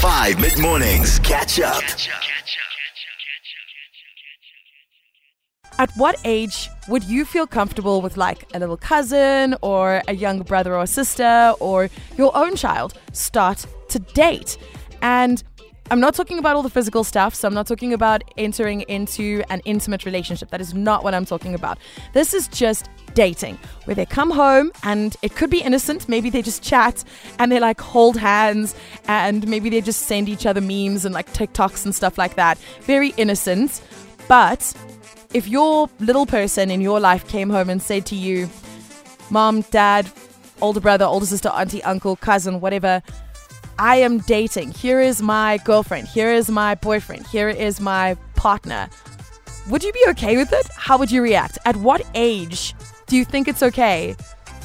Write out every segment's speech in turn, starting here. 5 mid-mornings. Catch up. At what age would you feel comfortable with like a little cousin or a young brother or sister or your own child start to date? And I'm not talking about all the physical stuff, so I'm not talking about entering into an intimate relationship. That is not what I'm talking about. This is just dating, where they come home and it could be innocent. Maybe they just chat and they like hold hands and maybe they just send each other memes and like TikToks and stuff like that. Very innocent. But if your little person in your life came home and said to you, Mom, Dad, older brother, older sister, auntie, uncle, cousin, whatever, I am dating. Here is my girlfriend. Here is my boyfriend. Here is my partner. Would you be okay with it? How would you react? At what age do you think it's okay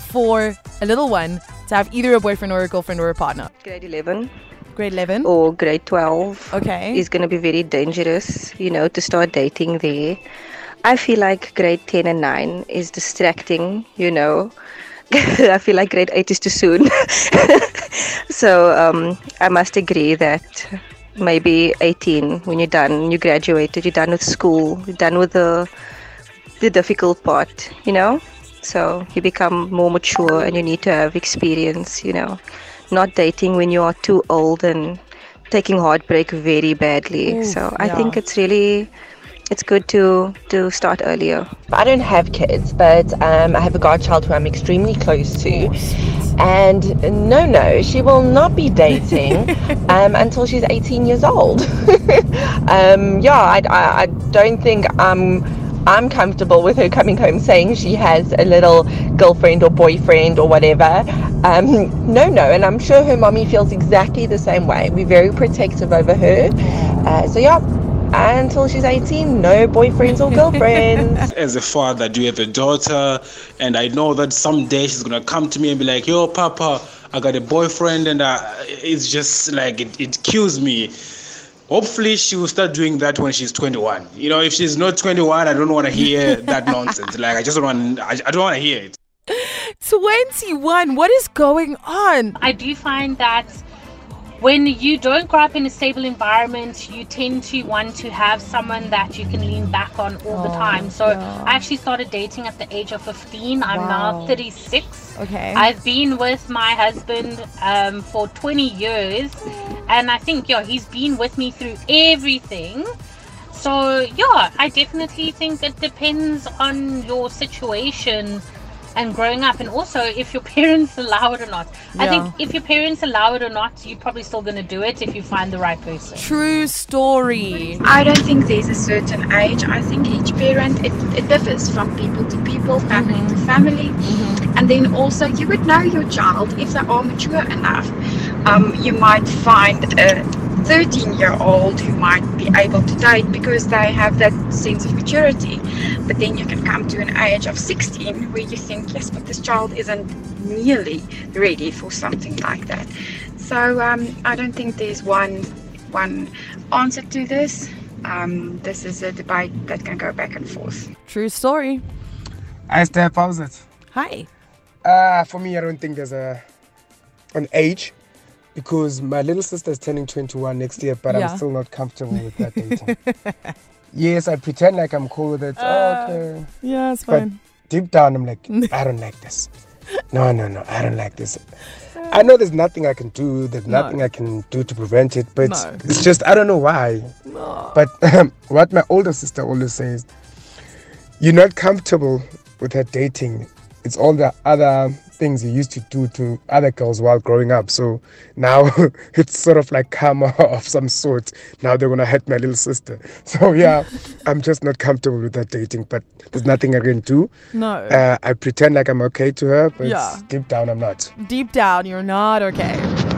for a little one to have either a boyfriend or a girlfriend or a partner? Grade 11. Grade 11? Or grade 12. Okay. Is going to be very dangerous, to start dating there. I feel like grade 10 and 9 is distracting, I feel like grade 8 is too soon. So I must agree that maybe 18, when you're done, you graduated, you're done with school, you're done with the difficult part, So you become more mature and you need to have experience, Not dating when you are too old and taking heartbreak very badly. I think it's really... It's good to start earlier. I don't have kids, but I have a godchild who I'm extremely close to. And no, she will not be dating until she's 18 years old. I don't think I'm comfortable with her coming home saying she has a little girlfriend or boyfriend or whatever. And I'm sure her mommy feels exactly the same way. We're very protective over her. Until she's 18, no boyfriends or girlfriends. As a father, I do have a daughter, and I know that someday she's going to come to me and be like, yo, Papa, I got a boyfriend, and it's just like, it kills me. Hopefully, she will start doing that when she's 21. If she's not 21, I don't want to hear that nonsense. Like, I don't want to hear it. 21, what is going on? I do find that when you don't grow up in a stable environment, you tend to want to have someone that you can lean back on all the time. So yeah. I actually started dating at the age of 15. I'm now 36. Okay. I've been with my husband for 20 years. And I think, he's been with me through everything. So, I definitely think it depends on your situation and growing up, and also if your parents allow it or not. Yeah. I think if your parents allow it or not, you're probably still going to do it if you find the right person. True story. I don't think there's a certain age. I think each parent, it differs from people to people, family to family. Mm-hmm. And then also you would know your child if they are mature enough. You might find a 13-year-old who might be able to date because they have that sense of maturity, but then you can come to an age of 16 where you think, yes, but this child isn't nearly ready for something like that. So I don't think there's one answer to this. This is a debate that can go back and forth. True story. I still pause it. Hi. For me, I don't think there's an age. Because my little sister is turning 21 next year, but I'm still not comfortable with that dating. Yes, I pretend like I'm cool with it. Okay. Yeah, it's fine. But deep down, I'm like, I don't like this. No, I don't like this. I know there's nothing I can do. There's nothing I can do to prevent it. But it's just, I don't know why. No. But what my older sister always says, you're not comfortable with her dating. It's all the other things you used to do to other girls while growing up. So now it's sort of like karma of some sort. Now they're going to hurt my little sister. So I'm just not comfortable with that dating, but there's nothing I can do. No. I pretend like I'm okay to her, but deep down I'm not. Deep down you're not okay.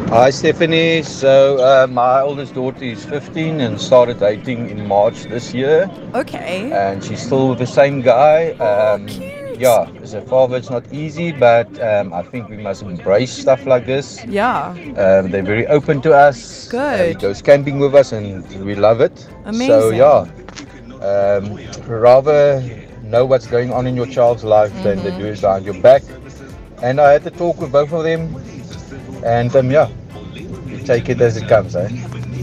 Hi Stephanie. So my oldest daughter is 15 and started dating in March this year. Okay. And she's still with the same guy. Cute. Yeah, as a father, it's not easy, but I think we must embrace stuff like this. Yeah. They're very open to us. Good. He goes camping with us and we love it. Amazing. So, rather know what's going on in your child's life than they do it behind your back. And I had to talk with both of them. And, take it as it comes, eh?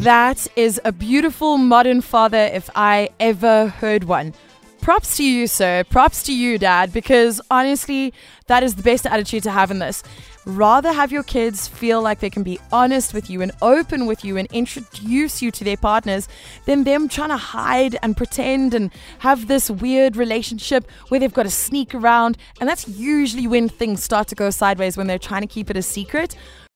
That is a beautiful modern father if I ever heard one. Props to you, sir. Props to you, Dad, because honestly, that is the best attitude to have in this. Rather have your kids feel like they can be honest with you and open with you and introduce you to their partners than them trying to hide and pretend and have this weird relationship where they've got to sneak around. And that's usually when things start to go sideways, when they're trying to keep it a secret.